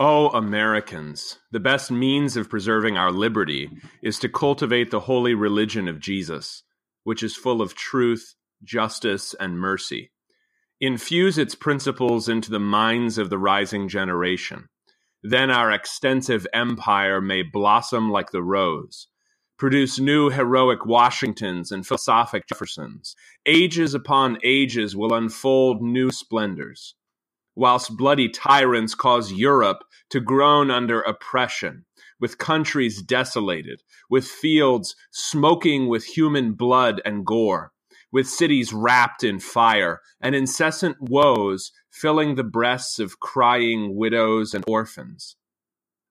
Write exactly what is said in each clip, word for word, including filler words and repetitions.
O Americans, the best means of preserving our liberty is to cultivate the holy religion of Jesus, which is full of truth, justice, and mercy. Infuse its principles into the minds of the rising generation. Then our extensive empire may blossom like the rose, produce new heroic Washingtons and philosophic Jeffersons. Ages upon ages will unfold new splendors, whilst bloody tyrants cause Europe to groan under oppression, with countries desolated, with fields smoking with human blood and gore, with cities wrapped in fire, and incessant woes filling the breasts of crying widows and orphans,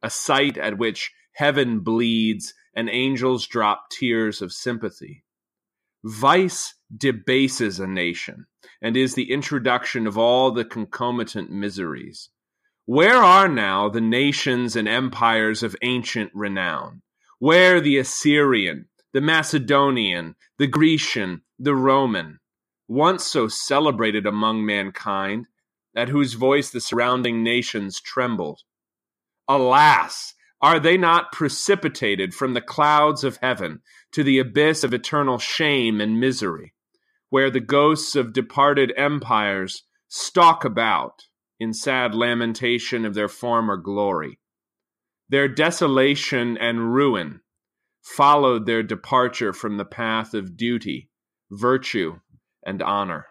a sight at which heaven bleeds and angels drop tears of sympathy. Vice debases a nation, and is the introduction of all the concomitant miseries. Where are now the nations and empires of ancient renown? Where the Assyrian, the Macedonian, the Grecian, the Roman, once so celebrated among mankind, at whose voice the surrounding nations trembled? Alas, are they not precipitated from the clouds of heaven to the abyss of eternal shame and misery, where the ghosts of departed empires stalk about in sad lamentation of their former glory? Their desolation and ruin followed their departure from the path of duty, virtue, and honor.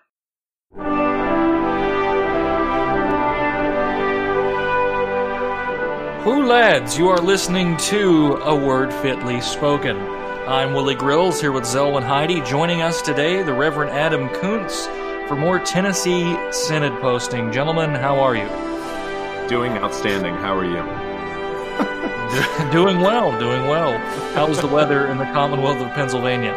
Who lads, you are listening to A Word Fitly Spoken. I'm Willie Grills here with Zelwyn Heide. Joining us today, the Reverend Adam Koontz, for more Tennessee Synod posting. Gentlemen, how are you? Doing outstanding. How are you? Doing well, doing well. How's the weather in the Commonwealth of Pennsylvania?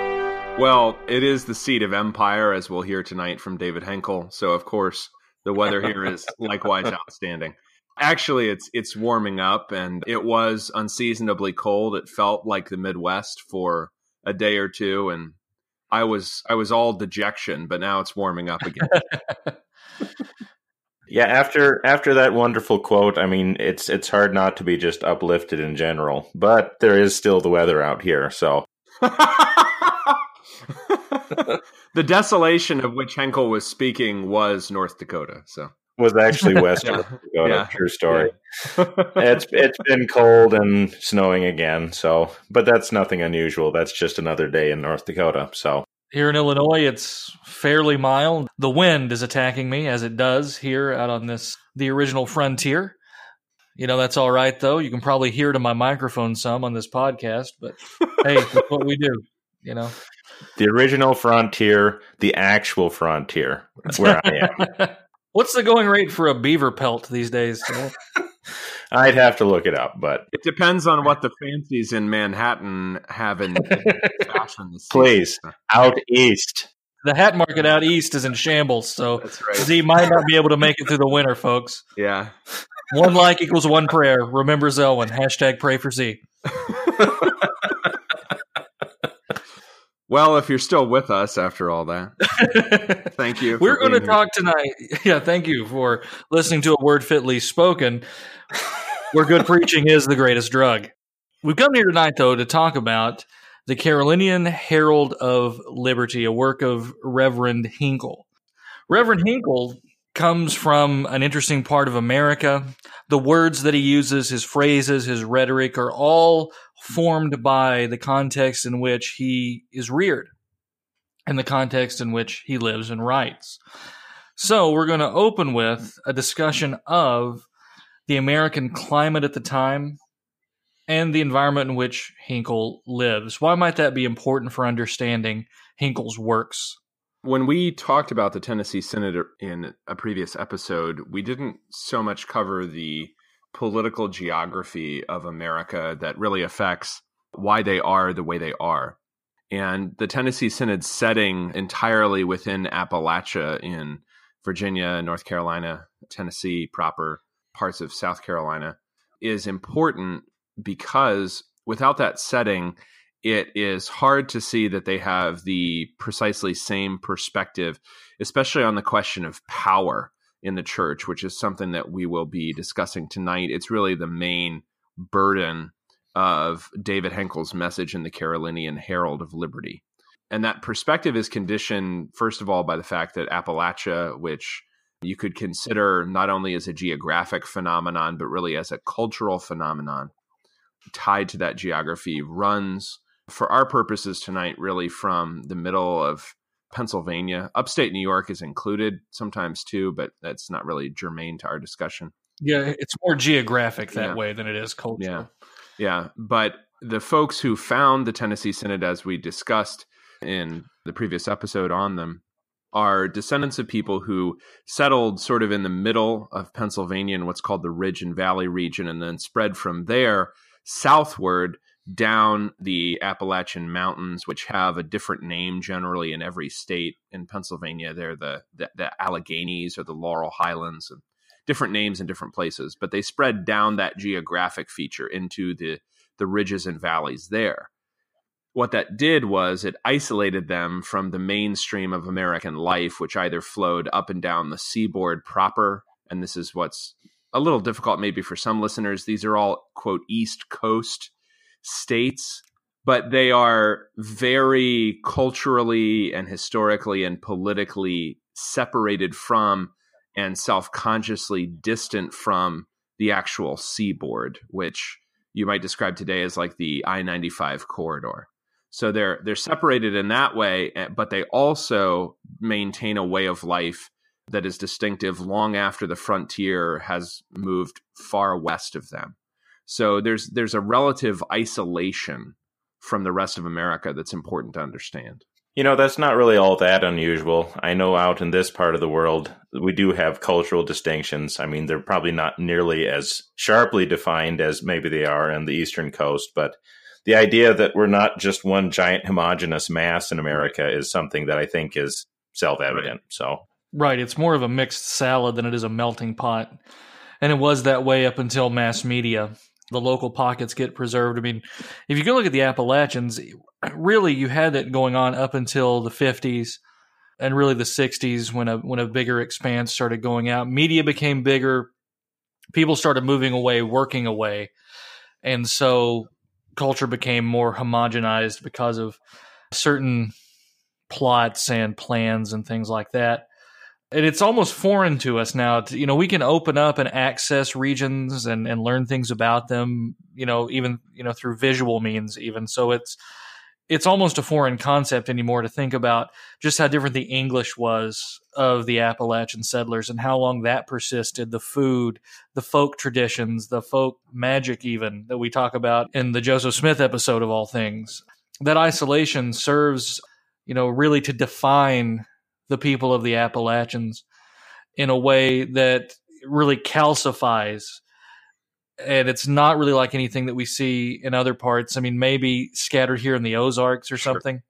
Well, it is the seat of empire, as we'll hear tonight from David Henkel. So, of course, the weather here is likewise outstanding. Actually, it's it's warming up, and it was unseasonably cold. It felt like the Midwest for a day or two, and I was I was all dejection, but now it's warming up again. Yeah, after after that wonderful quote, I mean, it's it's hard not to be just uplifted in general, but there is still the weather out here, so. The desolation of which Henkel was speaking was North Dakota, so. Was actually West yeah. North Dakota, yeah. True story. Yeah. it's It's been cold and snowing again, so, but that's nothing unusual. That's just another day in North Dakota, so. Here in Illinois, it's fairly mild. The wind is attacking me, as it does here out on this the original frontier. You know, that's all right, though. You can probably hear it in my microphone some on this podcast, but hey, that's what we do, you know. The original frontier, the actual frontier, where I am. What's the going rate for a beaver pelt these days? I'd have to look it up, but it depends on what the fancies in Manhattan have in fashion. Please, out east. The hat market out east is in shambles, so right. Z might not be able to make it through the winter, folks. Yeah. One like equals one prayer. Remember Zelwyn. Hashtag pray for Z. Well, if you're still with us after all that, thank you. We're going to talk tonight. Yeah, thank you for listening to A Word Fitly Spoken, where good preaching is the greatest drug. We've come here tonight, though, to talk about the Carolinian Herald of Liberty, a work of Reverend Henkel. Reverend Henkel comes from an interesting part of America. The words that he uses, his phrases, his rhetoric are all formed by the context in which he is reared and the context in which he lives and writes. So we're going to open with a discussion of the American climate at the time and the environment in which Henkel lives. Why might that be important for understanding Henkel's works? When we talked about the Tennessee Synod in a previous episode, we didn't so much cover the political geography of America that really affects why they are the way they are. And the Tennessee Synod's setting entirely within Appalachia in Virginia, North Carolina, Tennessee proper, parts of South Carolina, is important because without that setting, it is hard to see that they have the precisely same perspective, especially on the question of power in the church, which is something that we will be discussing tonight. It's really the main burden of David Henkel's message in the Carolinian Herald of Liberty. And that perspective is conditioned, first of all, by the fact that Appalachia, which you could consider not only as a geographic phenomenon, but really as a cultural phenomenon tied to that geography, runs, for our purposes tonight, really from the middle of Pennsylvania. Upstate New York is included sometimes too, but that's not really germane to our discussion. Yeah, it's more geographic that yeah. way than it is cultural. Yeah. yeah, but the folks who found the Tennessee Synod, as we discussed in the previous episode on them, are descendants of people who settled sort of in the middle of Pennsylvania in what's called the Ridge and Valley region, and then spread from there southward down the Appalachian Mountains, which have a different name generally in every state. In Pennsylvania, they're the, the, the Alleghenies or the Laurel Highlands, and different names in different places. But they spread down that geographic feature into the, the ridges and valleys there. What that did was it isolated them from the mainstream of American life, which either flowed up and down the seaboard proper. And this is what's a little difficult maybe for some listeners. These are all, quote, East Coast states, but they are very culturally and historically and politically separated from and self-consciously distant from the actual seaboard, which you might describe today as like the I ninety-five corridor. So they're they're separated in that way, but they also maintain a way of life that is distinctive long after the frontier has moved far west of them. So there's there's a relative isolation from the rest of America that's important to understand. You know, that's not really all that unusual. I know out in this part of the world, we do have cultural distinctions. I mean, they're probably not nearly as sharply defined as maybe they are on the Eastern Coast, but the idea that we're not just one giant homogeneous mass in America is something that I think is self-evident. Right. So, right. It's more of a mixed salad than it is a melting pot. And it was that way up until mass media. The local pockets get preserved. I mean, if you go look at the Appalachians, really you had that going on up until the fifties and really the sixties when a when a bigger expanse started going out. Media became bigger. People started moving away, working away. And so culture became more homogenized because of certain plots and plans and things like that. And it's almost foreign to us now. You know, we can open up and access regions and, and learn things about them, you know, even, you know, through visual means even. So it's it's almost a foreign concept anymore to think about just how different the English was of the Appalachian settlers and how long that persisted, the food, the folk traditions, the folk magic even that we talk about in the Joseph Smith episode of all things. That isolation serves, you know, really to define the people of the Appalachians in a way that really calcifies. And it's not really like anything that we see in other parts. I mean, maybe scattered here in the Ozarks or something. Sure.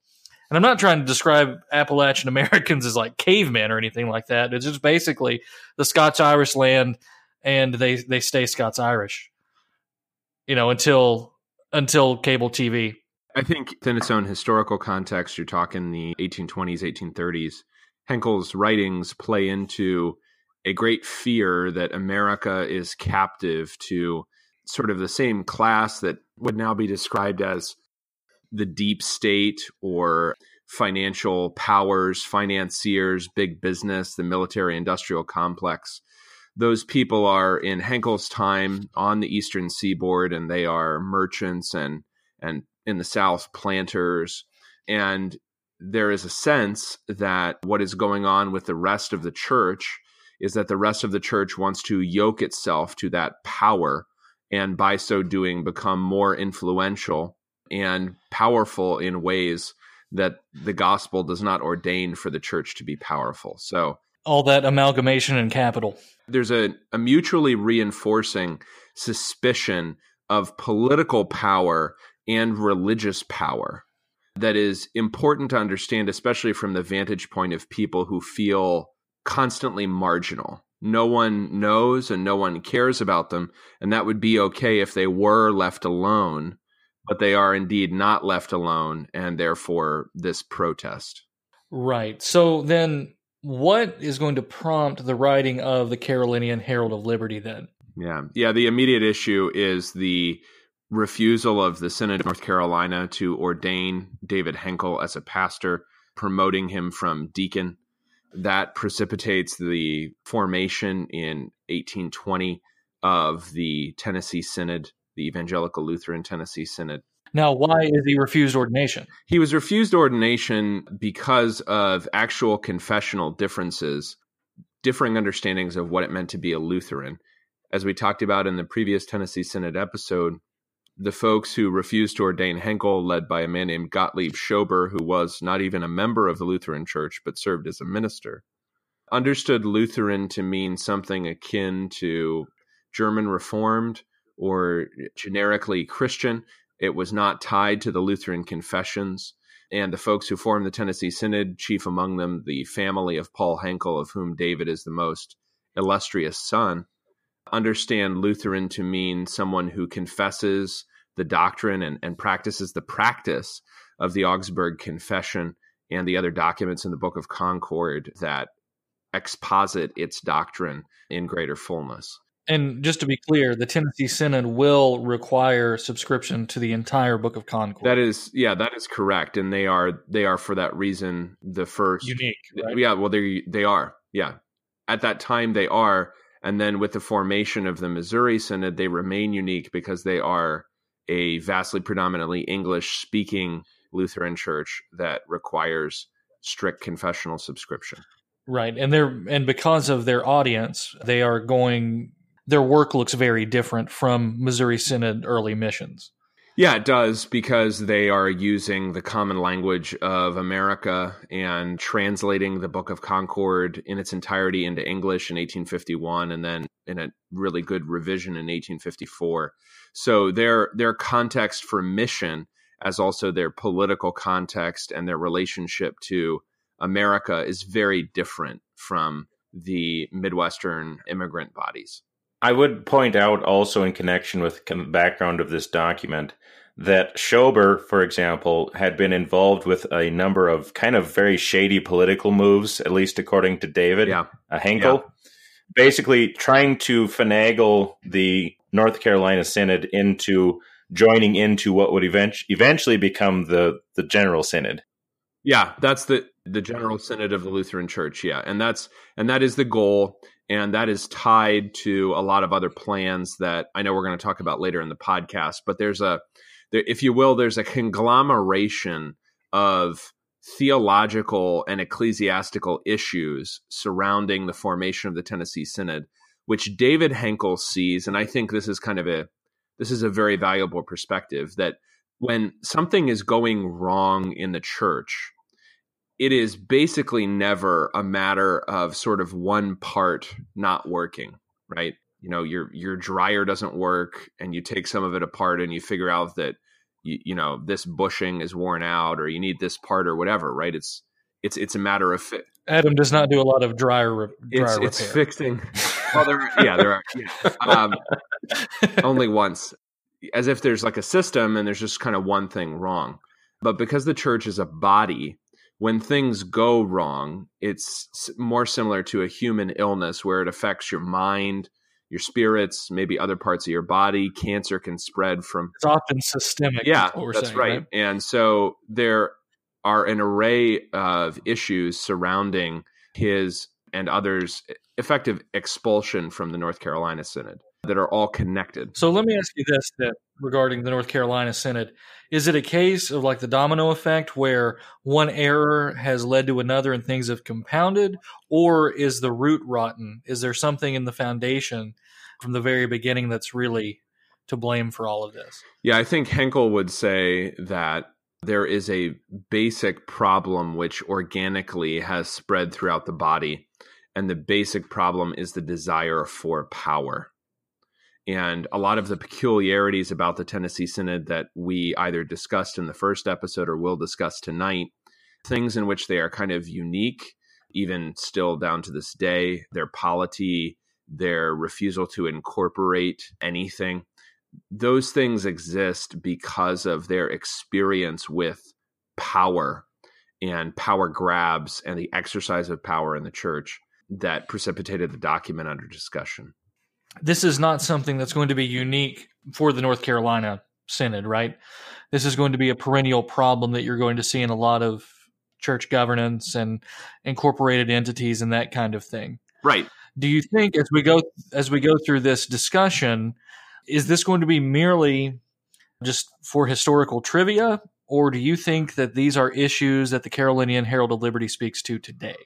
And I'm not trying to describe Appalachian Americans as like cavemen or anything like that. It's just basically the Scots-Irish land, and they, they stay Scots-Irish, you know, until until cable T V. I think in its own historical context, you're talking the eighteen twenties, eighteen thirties, Henkel's writings play into a great fear that America is captive to sort of the same class that would now be described as the deep state or financial powers, financiers, big business, the military-industrial complex. Those people are, in Henkel's time, on the eastern seaboard, and they are merchants and, and in the South, planters. And there is a sense that what is going on with the rest of the church is that the rest of the church wants to yoke itself to that power, and by so doing become more influential and powerful in ways that the gospel does not ordain for the church to be powerful. So all that amalgamation and capital. There's a, a mutually reinforcing suspicion of political power and religious power that is important to understand, especially from the vantage point of people who feel constantly marginal. No one knows and no one cares about them, and that would be okay if they were left alone, but they are indeed not left alone, and therefore this protest. Right. So then what is going to prompt the writing of the Carolinian Herald of Liberty then? Yeah, yeah. The immediate issue is the refusal of the Synod of North Carolina to ordain David Henkel as a pastor, promoting him from deacon. That precipitates the formation in eighteen twenty of the Tennessee Synod, the Evangelical Lutheran Tennessee Synod. Now, why is he refused ordination? He was refused ordination because of actual confessional differences, differing understandings of what it meant to be a Lutheran. As we talked about in the previous Tennessee Synod episode, the folks who refused to ordain Henkel, led by a man named Gottlieb Schober, who was not even a member of the Lutheran Church, but served as a minister, understood Lutheran to mean something akin to German Reformed or generically Christian. It was not tied to the Lutheran confessions. And the folks who formed the Tennessee Synod, chief among them the family of Paul Henkel, of whom David is the most illustrious son, understand Lutheran to mean someone who confesses the doctrine and, and practices the practice of the Augsburg Confession and the other documents in the Book of Concord that exposit its doctrine in greater fullness. And just to be clear, the Tennessee Synod will require subscription to the entire Book of Concord. That is, yeah, that is correct. And they are, they are for that reason, the first... Unique, right? Yeah, well, they they are, yeah. At that time, they are. And then with the formation of the Missouri Synod, they remain unique because they are a vastly predominantly English-speaking Lutheran church that requires strict confessional subscription. Right, and they're and because of their audience, they are going... Their work looks very different from Missouri Synod early missions. Yeah, it does, because they are using the common language of America and translating the Book of Concord in its entirety into English in eighteen fifty-one, and then in a really good revision in eighteen fifty-four. So their their context for mission, as also their political context and their relationship to America, is very different from the Midwestern immigrant bodies. I would point out also in connection with the background of this document that Schober, for example, had been involved with a number of kind of very shady political moves, at least according to David yeah. uh, Henkel, yeah. basically trying to finagle the North Carolina Synod into joining into what would event- eventually become the, the General Synod. Yeah, that's the, the General Synod of the Lutheran Church, yeah. And that's and that is the goal. And that is tied to a lot of other plans that I know we're going to talk about later in the podcast. But there's a, there, if you will, there's a conglomeration of theological and ecclesiastical issues surrounding the formation of the Tennessee Synod, which David Henkel sees. And I think this is kind of a, this is a very valuable perspective, that when something is going wrong in the church, it is basically never a matter of sort of one part not working, right? You know, your your dryer doesn't work and you take some of it apart and you figure out that, you, you know, this bushing is worn out or you need this part or whatever, right? It's it's it's a matter of... Fi- Adam does not do a lot of dryer, re- dryer it's, repair. It's fixing... Well, there are, yeah, there are. Yeah. Um, only once. As if there's like a system and there's just kind of one thing wrong. But because the church is a body... When things go wrong, it's more similar to a human illness where it affects your mind, your spirits, maybe other parts of your body. Cancer can spread from... It's often systemic. Yeah, that's saying, right. right. And so there are an array of issues surrounding his and others' effective expulsion from the North Carolina Synod that are all connected. So let me ask you this, that regarding the North Carolina Synod, is it a case of like the domino effect where one error has led to another and things have compounded, or is the root rotten? Is there something in the foundation from the very beginning that's really to blame for all of this? Yeah, I think Henkel would say that there is a basic problem which organically has spread throughout the body, and the basic problem is the desire for power. And a lot of the peculiarities about the Tennessee Synod that we either discussed in the first episode or will discuss tonight, things in which they are kind of unique, even still down to this day, their polity, their refusal to incorporate anything, those things exist because of their experience with power and power grabs and the exercise of power in the church that precipitated the document under discussion. This is not something that's going to be unique for the North Carolina Synod, right? This is going to be a perennial problem that you're going to see in a lot of church governance and incorporated entities and that kind of thing. Right. Do you think as we go as we go through this discussion, is this going to be merely just for historical trivia, or do you think that these are issues that the Carolinian Herald of Liberty speaks to today?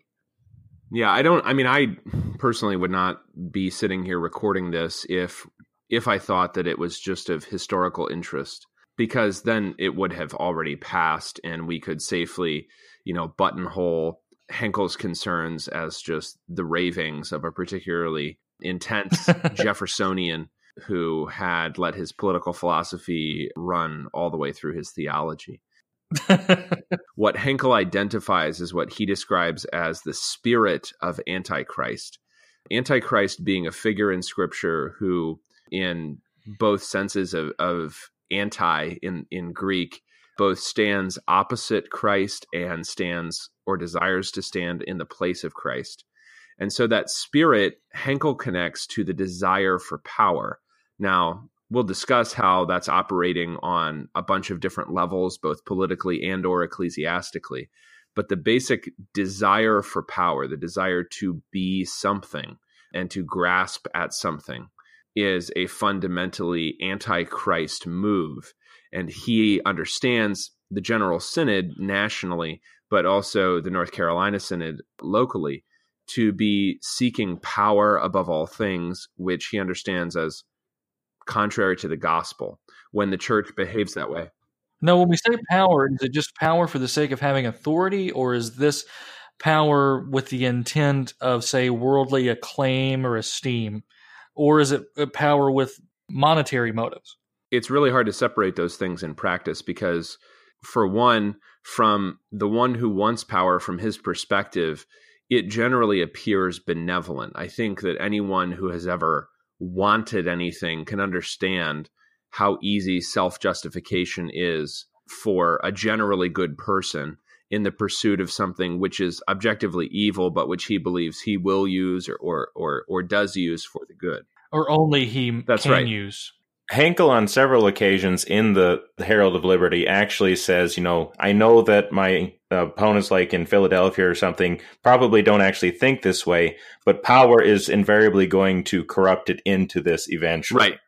Yeah, I don't I mean I personally would not be sitting here recording this if if I thought that it was just of historical interest, because then it would have already passed and we could safely, you know, buttonhole Henkel's concerns as just the ravings of a particularly intense Jeffersonian who had let his political philosophy run all the way through his theology. What Henkel identifies is what he describes as the spirit of Antichrist. Antichrist being a figure in Scripture who, in both senses of, of anti in, in Greek, both stands opposite Christ and stands or desires to stand in the place of Christ. And so that spirit, Henkel connects to the desire for power. Now, we'll discuss how that's operating on a bunch of different levels, both politically and or ecclesiastically. But the basic desire for power, the desire to be something and to grasp at something, is a fundamentally anti-Christ move. And he understands the General Synod nationally, but also the North Carolina Synod locally, to be seeking power above all things, which he understands as contrary to the gospel when the church behaves that way. Now, when we say power, is it just power for the sake of having authority, or is this power with the intent of, say, worldly acclaim or esteem, or is it a power with monetary motives? It's really hard to separate those things in practice because, for one, from the one who wants power, from his perspective, it generally appears benevolent. I think that anyone who has ever wanted anything can understand how easy self-justification is for a generally good person in the pursuit of something which is objectively evil, but which he believes he will use or or or, or does use for the good. Or only he That's can right. use. Henkel, on several occasions in the Herald of Liberty, actually says, you know, I know that my opponents, like in Philadelphia or something, probably don't actually think this way, but power is invariably going to corrupt it into this eventually. Right.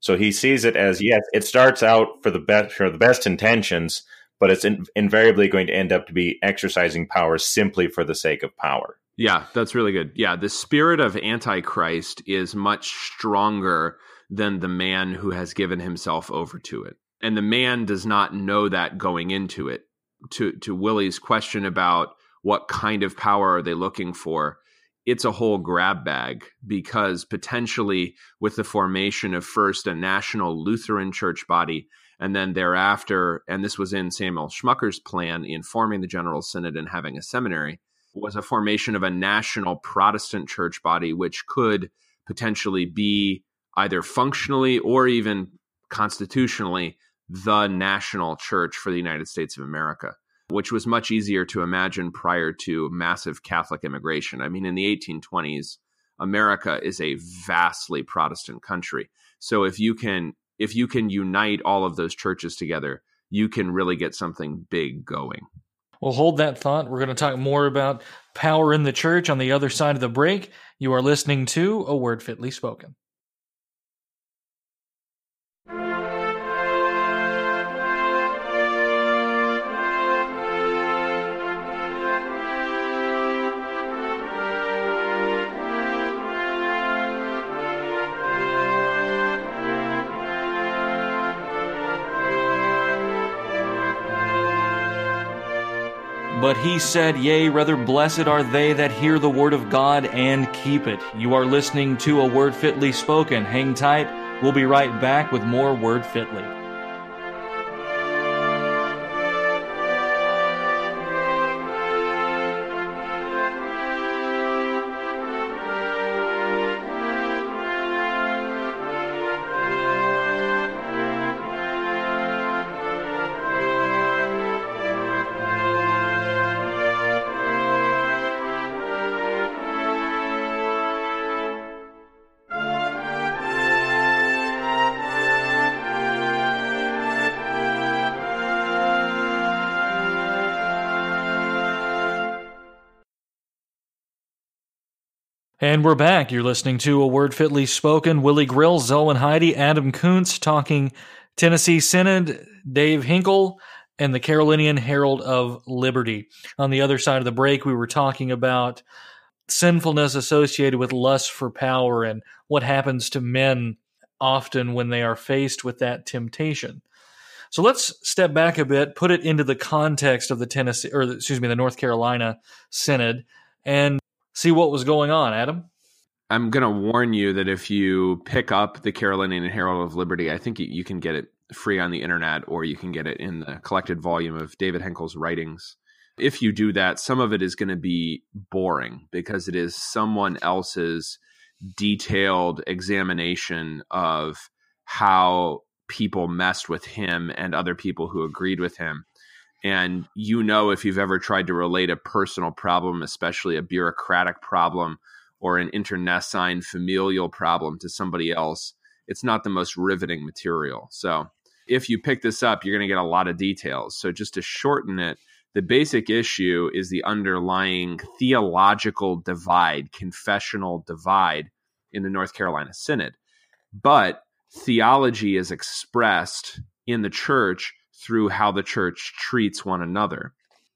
So he sees it as, yes, it starts out for the best for the best intentions, but it's in, invariably going to end up to be exercising power simply for the sake of power. Yeah, that's really good. Yeah, the spirit of Antichrist is much stronger than the man who has given himself over to it. And the man does not know that going into it. To to Willie's question about what kind of power are they looking for, it's a whole grab bag, because potentially with the formation of first a national Lutheran church body, and then thereafter, and this was in Samuel Schmucker's plan in forming the General Synod and having a seminary, was a formation of a national Protestant church body, which could potentially be either functionally or even constitutionally the national church for the United States of America, which was much easier to imagine prior to massive Catholic immigration. I mean, in the eighteen twenties, America is a vastly Protestant country. So if you can if you can unite all of those churches together, you can really get something big going. Well, hold that thought. We're going to talk more about power in the church on the other side of the break. You are listening to A Word Fitly Spoken. But he said, yea, rather blessed are they that hear the word of God and keep it. You are listening to A Word Fitly Spoken. Hang tight. We'll be right back with more Word Fitly. And we're back. You're listening to A Word Fitly Spoken. Willie Grills, Zelwyn Heide, Adam Koontz talking Tennessee Synod, Dave Henkel, and the Carolinian Herald of Liberty. On the other side of the break, we were talking about sinfulness associated with lust for power and what happens to men often when they are faced with that temptation. So let's step back a bit, put it into the context of the Tennessee, or excuse me, the North Carolina Synod, and see what was going on, Adam. I'm going to warn you that if you pick up the Carolinian Herald of Liberty, I think you can get it free on the internet, or you can get it in the collected volume of David Henkel's writings. If you do that, some of it is going to be boring because it is someone else's detailed examination of how people messed with him and other people who agreed with him. And you know, if you've ever tried to relate a personal problem, especially a bureaucratic problem or an internecine familial problem to somebody else, it's not the most riveting material. So if you pick this up, you're going to get a lot of details. So just to shorten it, the basic issue is the underlying theological divide, confessional divide in the North Carolina Synod. But theology is expressed in the church through how the church treats one another.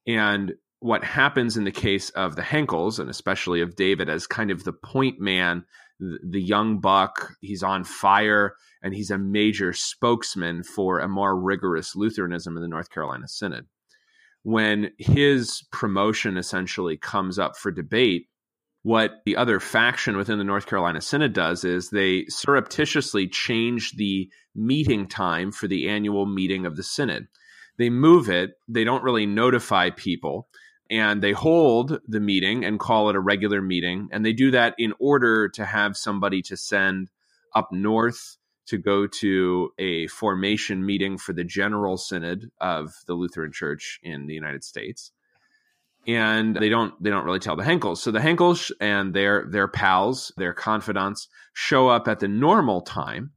And what happens in the case of the Henkels, and especially of David as kind of the point man, the young buck, he's on fire, and he's a major spokesman for a more rigorous Lutheranism in the North Carolina Synod. When his promotion essentially comes up for debate, what the other faction within the North Carolina Synod does is they surreptitiously change the meeting time for the annual meeting of the Synod. They move it. They don't really notify people, and they hold the meeting and call it a regular meeting. And they do that in order to have somebody to send up north to go to a formation meeting for the General Synod of the Lutheran Church in the United States. And they don't they don't really tell the Henkels. So the Henkels and their their pals, their confidants, show up at the normal time,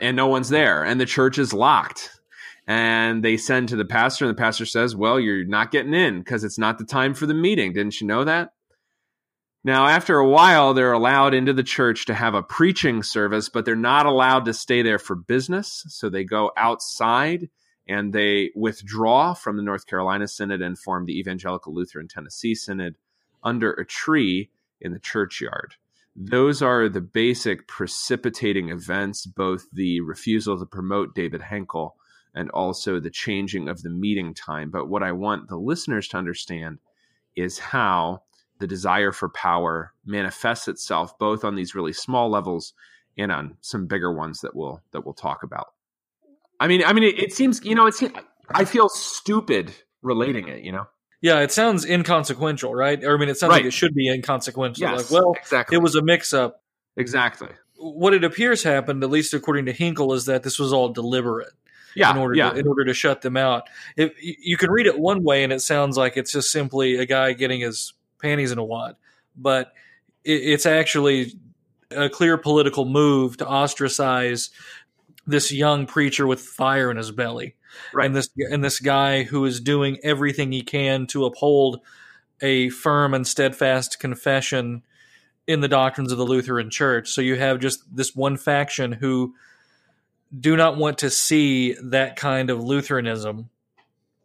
and no one's there, and the church is locked. And they send to the pastor, and the pastor says, well, you're not getting in because it's not the time for the meeting. Didn't you know that? Now, after a while, they're allowed into the church to have a preaching service, but they're not allowed to stay there for business. So they go outside, and they withdraw from the North Carolina Synod and form the Evangelical Lutheran Tennessee Synod under a tree in the churchyard. Those are the basic precipitating events, both the refusal to promote David Henkel and also the changing of the meeting time. But what I want the listeners to understand is how the desire for power manifests itself both on these really small levels and on some bigger ones that we'll that we'll talk about. I mean, I mean, it, it seems, you know, it's, I feel stupid relating it, you know? Yeah, it sounds inconsequential, right? Or I mean, it sounds right. Like it should be inconsequential. Yes, like, well, exactly. It was a mix-up. Exactly. What it appears happened, at least according to Henkel, is that this was all deliberate. Yeah, in order, yeah. to, in order to shut them out. If, you can read it one way, and it sounds like it's just simply a guy getting his panties in a wad. But it, it's actually a clear political move to ostracize this young preacher with fire in his belly, right. and this and this guy who is doing everything he can to uphold a firm and steadfast confession in the doctrines of the Lutheran Church. So you have just this one faction who do not want to see that kind of Lutheranism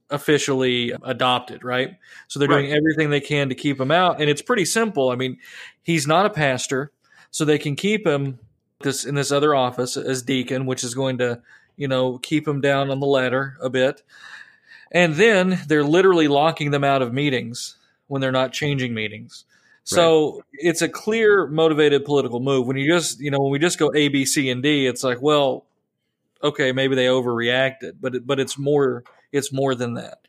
officially adopted, right? So they're right. doing everything they can to keep him out, and it's pretty simple. I mean, he's not a pastor, so they can keep him This in this other office as deacon, which is going to, you know, keep him down on the ladder a bit. And then they're literally locking them out of meetings when they're not changing meetings. So right. It's a clear motivated political move. When you just, you know, when we just go A, B, C, and D, it's like, well, okay, maybe they overreacted, but it, but it's more it's more than that.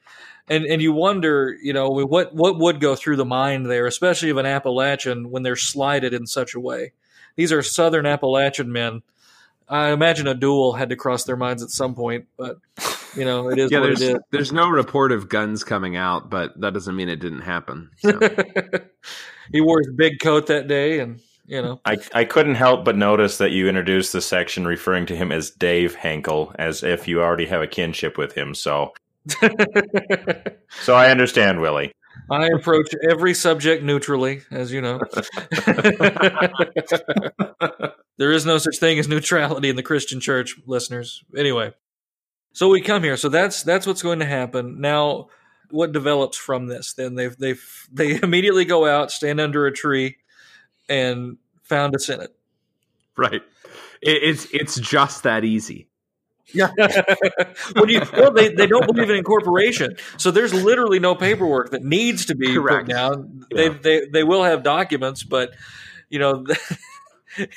And and you wonder, you know, what what would go through the mind there, especially of an Appalachian when they're slighted in such a way. These are Southern Appalachian men. I imagine a duel had to cross their minds at some point, but, you know, it is yeah, what it is. There's no report of guns coming out, but that doesn't mean it didn't happen. So. He wore his big coat that day, and, you know. I, I couldn't help but notice that you introduced the section referring to him as Dave Henkel, as if you already have a kinship with him, so. So I understand, Willie. I approach every subject neutrally, as you know. There is no such thing as neutrality in the Christian church, listeners. Anyway, so we come here. So that's that's what's going to happen. Now, what develops from this? Then they they they immediately go out, stand under a tree, and found a synod. Right. It, it's it's just that easy. Yeah. Well, you, well they, they don't believe in incorporation. So there's literally no paperwork that needs to be Correct. put down. Yeah. They, they they will have documents, but you know,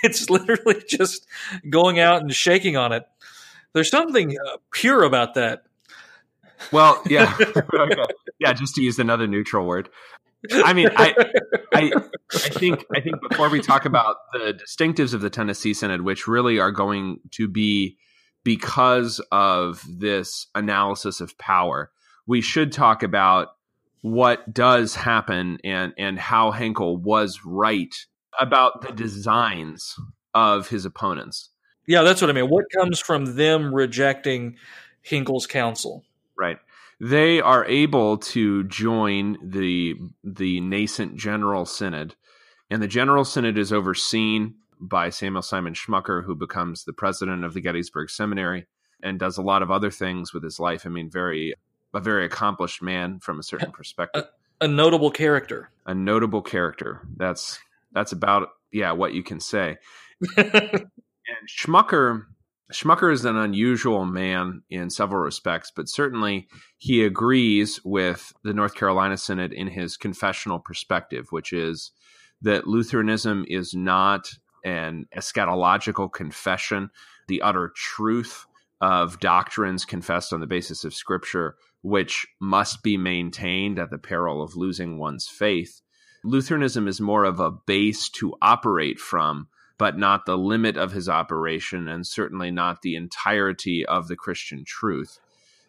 it's literally just going out and shaking on it. There's something uh, pure about that. Well, yeah. Okay. Yeah, just to use another neutral word. I mean, I, I, I think I think before we talk about the distinctives of the Tennessee Synod, which really are going to be because of this analysis of power, we should talk about what does happen and and how Henkel was right about the designs of his opponents. Yeah, that's what I mean. What comes from them rejecting Henkel's counsel? Right. They are able to join the the nascent General Synod, and the General Synod is overseen by Samuel Simon Schmucker, who becomes the president of the Gettysburg Seminary and does a lot of other things with his life. I mean, very a very accomplished man from a certain perspective. A, a notable character. A notable character. That's that's about yeah what you can say. And Schmucker. Schmucker is an unusual man in several respects, but certainly he agrees with the North Carolina Synod in his confessional perspective, which is that Lutheranism is not an eschatological confession. The utter truth of doctrines confessed on the basis of Scripture, which must be maintained at the peril of losing one's faith. Lutheranism is more of a base to operate from, but not the limit of his operation, and certainly not the entirety of the Christian truth.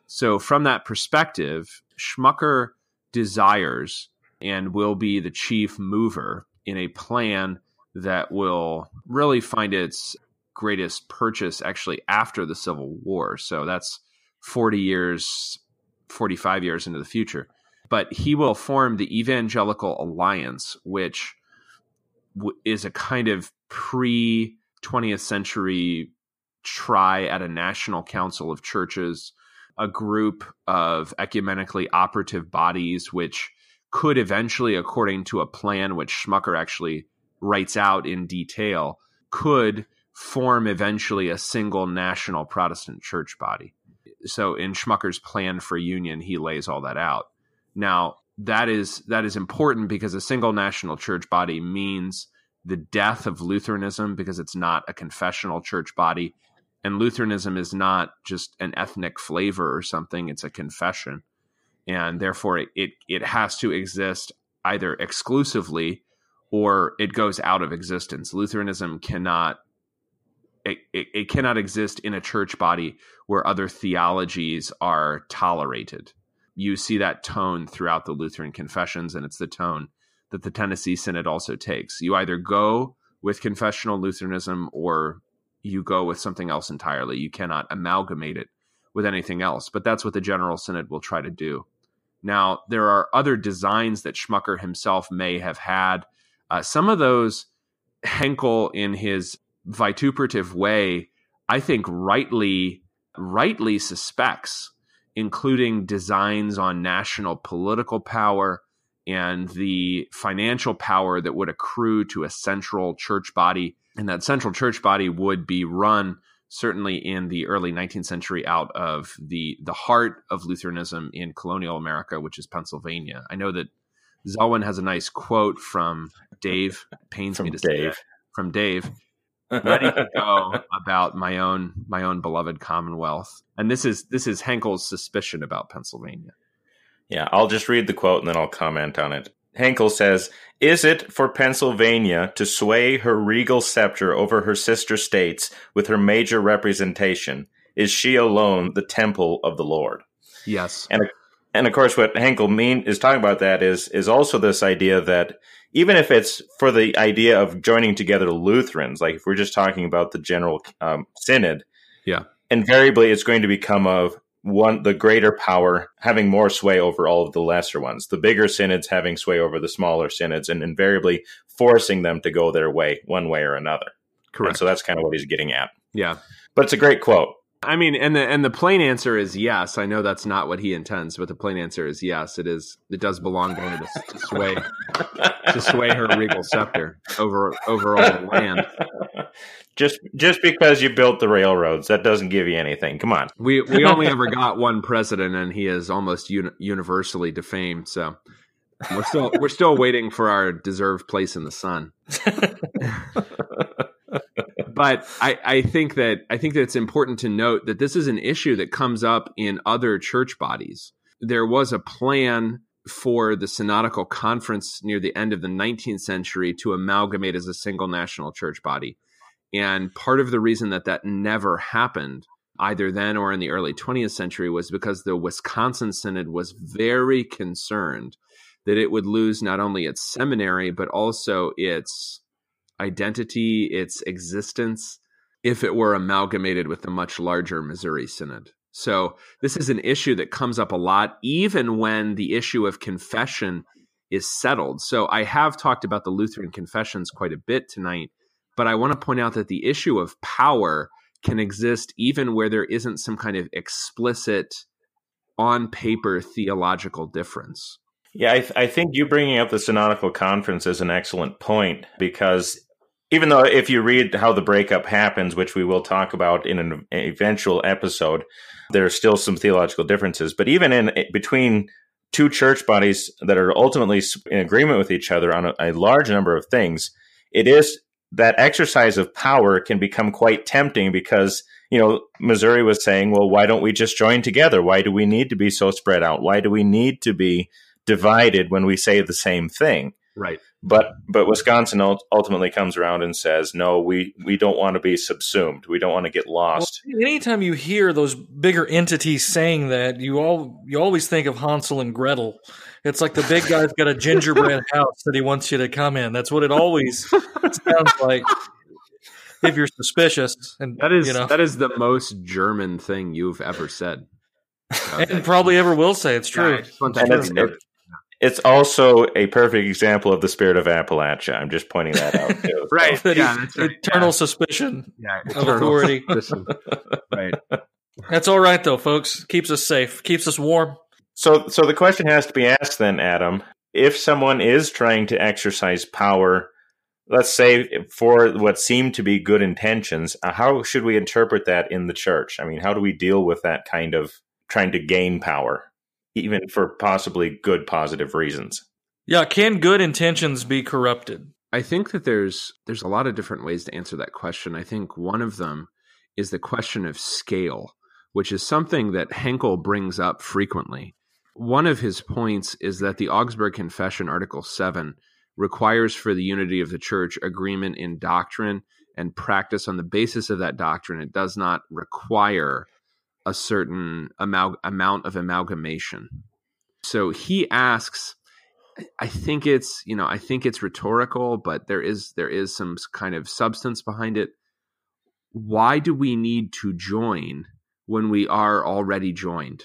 So from that perspective, Schmucker desires and will be the chief mover in a plan that will really find its greatest purchase actually after the Civil War. So that's forty years, forty-five years into the future. But he will form the Evangelical Alliance, which is a kind of pre-twentieth century try at a national council of churches, a group of ecumenically operative bodies, which could eventually, according to a plan which Schmucker actually writes out in detail, could form eventually a single national Protestant church body. So in Schmucker's plan for union, he lays all that out. Now, that is that is important because a single national church body means the death of Lutheranism, because it's not a confessional church body. And Lutheranism is not just an ethnic flavor or something. It's a confession. And therefore, it, it, it has to exist either exclusively or it goes out of existence. Lutheranism cannot it, it, it cannot exist in a church body where other theologies are tolerated. You see that tone throughout the Lutheran confessions, and it's the tone that the Tennessee Synod also takes. You either go with confessional Lutheranism or you go with something else entirely. You cannot amalgamate it with anything else, but that's what the General Synod will try to do. Now, there are other designs that Schmucker himself may have had. Uh, some of those Henkel, in his vituperative way, I think rightly, rightly suspects, including designs on national political power and the financial power that would accrue to a central church body. And that central church body would be run, certainly in the early nineteenth century, out of the, the heart of Lutheranism in colonial America, which is Pennsylvania. I know that Zelwyn has a nice quote from Dave. It pains from me to Dave. say that. From Dave. Ready to go about my own my own beloved Commonwealth. And this is this is Henkel's suspicion about Pennsylvania. Yeah, I'll just read the quote and then I'll comment on it. Henkel says, "Is it for Pennsylvania to sway her regal scepter over her sister states with her major representation? Is she alone the temple of the Lord?" Yes. And, and of course, what Henkel mean, is talking about that is, is also this idea that even if it's for the idea of joining together Lutherans, like if we're just talking about the General um, Synod, yeah, invariably it's going to become of one, the greater power having more sway over all of the lesser ones, the bigger synods having sway over the smaller synods, and invariably forcing them to go their way one way or another. Correct. And so that's kind of what he's getting at. Yeah. But it's a great quote. I mean, and the and the plain answer is yes. I know that's not what he intends, but the plain answer is yes. It is. It does belong to her to, to sway to sway her regal scepter over over all the land. Just just because you built the railroads, that doesn't give you anything. Come on. We we only ever got one president, and he is almost uni- universally defamed. So we're still we're still waiting for our deserved place in the sun. But I, I think that I think that it's important to note that this is an issue that comes up in other church bodies. There was a plan for the Synodical Conference near the end of the nineteenth century to amalgamate as a single national church body. And part of the reason that that never happened, either then or in the early twentieth century, was because the Wisconsin Synod was very concerned that it would lose not only its seminary, but also its identity, its existence, if it were amalgamated with the much larger Missouri Synod. So this is an issue that comes up a lot, even when the issue of confession is settled. So I have talked about the Lutheran confessions quite a bit tonight, but I want to point out that the issue of power can exist even where there isn't some kind of explicit, on-paper theological difference. Yeah, I, th- I think you bringing up the Synodical Conference is an excellent point, because even though if you read how the breakup happens, which we will talk about in an eventual episode, there are still some theological differences. But even in between two church bodies that are ultimately in agreement with each other on a, a large number of things, it is that exercise of power can become quite tempting because, you know, Missouri was saying, well, why don't we just join together? Why do we need to be so spread out? Why do we need to be divided when we say the same thing? Right. But but Wisconsin ultimately comes around and says, no, we, we don't want to be subsumed. We don't want to get lost. Well, anytime you hear those bigger entities saying that, you all you always think of Hansel and Gretel. It's like the big guy's got a gingerbread house that he wants you to come in. That's what it always sounds like. If you're suspicious, and that is you know. that is the most German thing you've ever said, and probably ever will say. It's true. Yeah, It's also a perfect example of the spirit of Appalachia. I'm just pointing that out, too. Right. Yeah, that's right. Eternal yeah. suspicion yeah, of authority. Suspicion. Right. That's all right, though, folks. Keeps us safe. Keeps us warm. So so the question has to be asked then, Adam. If someone is trying to exercise power, let's say for what seem to be good intentions, how should we interpret that in the church? I mean, how do we deal with that kind of trying to gain power, even for possibly good, positive reasons? Yeah, can good intentions be corrupted? I think that there's there's a lot of different ways to answer that question. I think one of them is the question of scale, which is something that Henkel brings up frequently. One of his points is that the Augsburg Confession, Article seven, requires for the unity of the church agreement in doctrine and practice on the basis of that doctrine. It does not require a certain amal- amount of amalgamation. So he asks, I think it's, you know, I think it's rhetorical, but there is, there is some kind of substance behind it. Why do we need to join when we are already joined?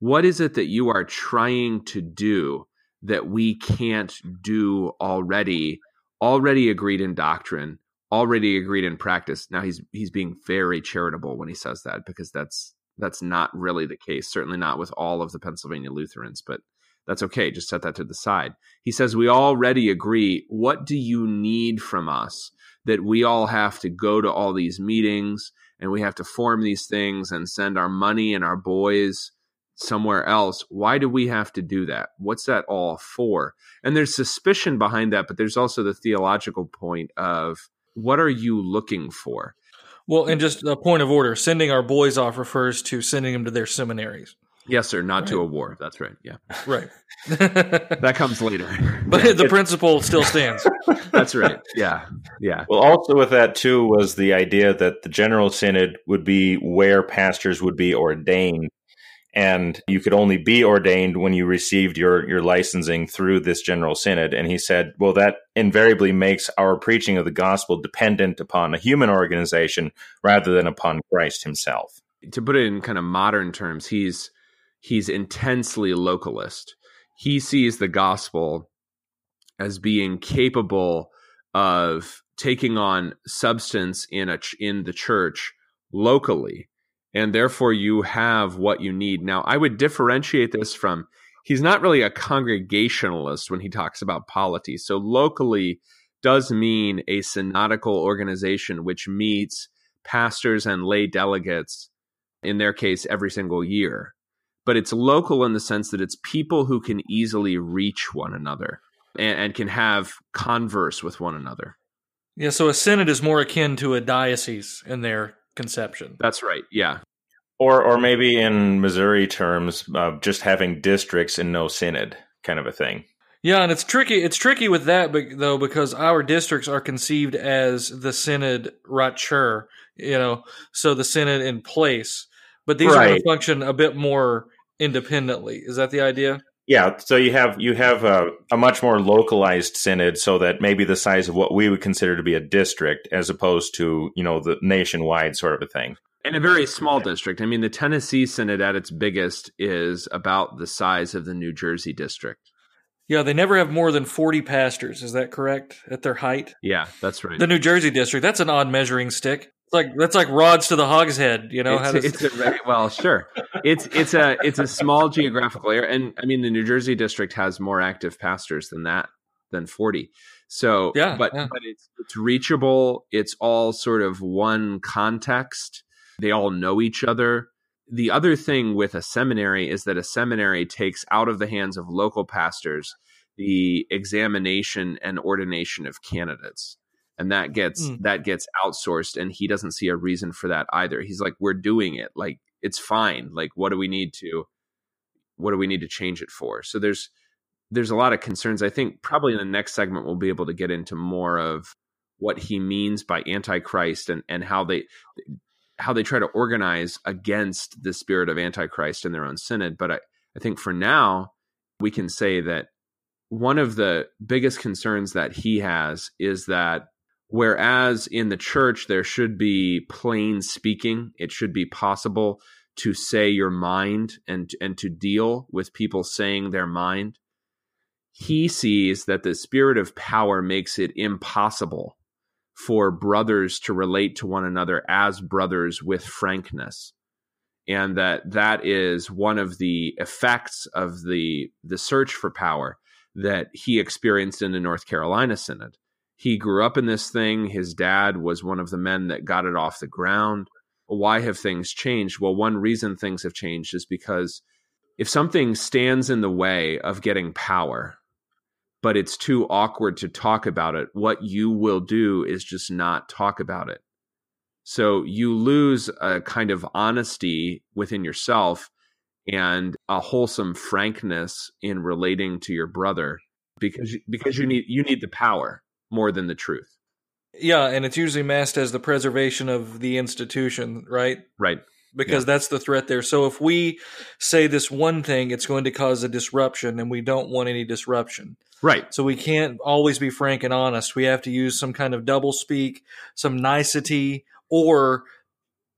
What is it that you are trying to do that we can't do already, already agreed in doctrine, already agreed in practice? Now he's, he's being very charitable when he says that, because that's, That's not really the case, certainly not with all of the Pennsylvania Lutherans, but that's okay. Just set that to the side. He says, we already agree. What do you need from us that we all have to go to all these meetings and we have to form these things and send our money and our boys somewhere else? Why do we have to do that? What's that all for? And there's suspicion behind that, but there's also the theological point of, what are you looking for? Well, and just a point of order, sending our boys off refers to sending them to their seminaries. Yes, sir, not right. to a war. That's right, yeah. Right. That comes later. But yeah. The principle still stands. That's right, yeah, yeah. Well, also with that, too, was the idea that the General Synod would be where pastors would be ordained, and you could only be ordained when you received your, your licensing through this General Synod. And he said, well, that invariably makes our preaching of the gospel dependent upon a human organization rather than upon Christ himself. to put it in kind of modern terms, he's he's intensely localist. He sees the gospel as being capable of taking on substance in a in the church locally, and therefore you have what you need. Now, I would differentiate this from, he's not really a congregationalist when he talks about polity. So locally does mean a synodical organization which meets pastors and lay delegates, in their case, every single year. But it's local in the sense that it's people who can easily reach one another and, and can have converse with one another. Yeah, so a synod is more akin to a diocese in their conception. That's right, yeah. Or or maybe in Missouri terms, uh, just having districts and no synod kind of a thing. Yeah, and it's tricky. It's tricky with that, though, because our districts are conceived as the synod rature, you know, so the synod in place. But these right. are going to function a bit more independently. Is that the idea? Yeah, so you have you have a, a much more localized synod, so that maybe the size of what we would consider to be a district, as opposed to, you know, the nationwide sort of a thing. And a very small district. I mean, the Tennessee Synod at its biggest is about the size of the New Jersey district. Yeah, they never have more than forty pastors. Is that correct? At their height? Yeah, that's right. The New Jersey district, that's an odd measuring stick. It's like that's like rods to the hog's head, you know? It's, how does... it's a, well, sure. It's it's a it's a small geographical area, and I mean the New Jersey district has more active pastors than that, than forty. So, yeah, but yeah. but it's it's reachable. It's all sort of one context. They all know each other. The other thing with a seminary is that a seminary takes out of the hands of local pastors the examination and ordination of candidates. And that gets mm. that gets outsourced, and he doesn't see a reason for that either. He's like, we're doing it. Like, it's fine. Like, what do we need to what do we need to change it for? So there's there's a lot of concerns. I think probably in the next segment we'll be able to get into more of what he means by Antichrist and, and how they how they try to organize against the spirit of Antichrist in their own synod. But I, I think for now, we can say that one of the biggest concerns that he has is that whereas in the church there should be plain speaking, it should be possible to say your mind and, and to deal with people saying their mind, he sees that the spirit of power makes it impossible for brothers to relate to one another as brothers with frankness. And that that is one of the effects of the, the search for power that he experienced in the North Carolina Synod. He grew up in this thing. His dad was one of the men that got it off the ground. Why have things changed? Well, one reason things have changed is because if something stands in the way of getting power, but it's too awkward to talk about it, what you will do is just not talk about it. So you lose a kind of honesty within yourself and a wholesome frankness in relating to your brother because because you need you need the power more than the truth. Yeah, and it's usually masked as the preservation of the institution, right? Right. Because yeah. that's the threat there. So if we say this one thing, it's going to cause a disruption, and we don't want any disruption. Right. So we can't always be frank and honest. We have to use some kind of doublespeak, some nicety, or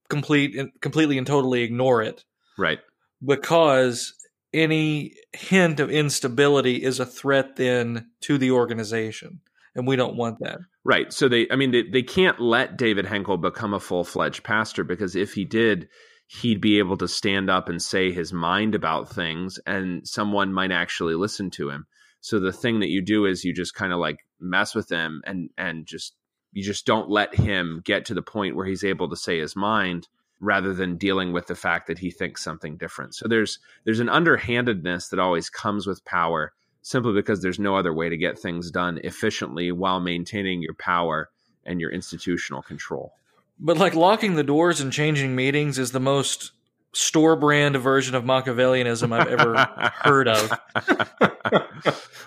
complete, completely and totally ignore it. Right. Because any hint of instability is a threat then to the organization, and we don't want that. Right. So they, I mean, they, they can't let David Henkel become a full-fledged pastor, because if he did, he'd be able to stand up and say his mind about things, and someone might actually listen to him. So the thing that you do is you just kind of like mess with him, and, and just, you just don't let him get to the point where he's able to say his mind, rather than dealing with the fact that he thinks something different. So there's, there's an underhandedness that always comes with power, simply because there's no other way to get things done efficiently while maintaining your power and your institutional control. But like locking the doors and changing meetings is the most store brand version of Machiavellianism I've ever heard of.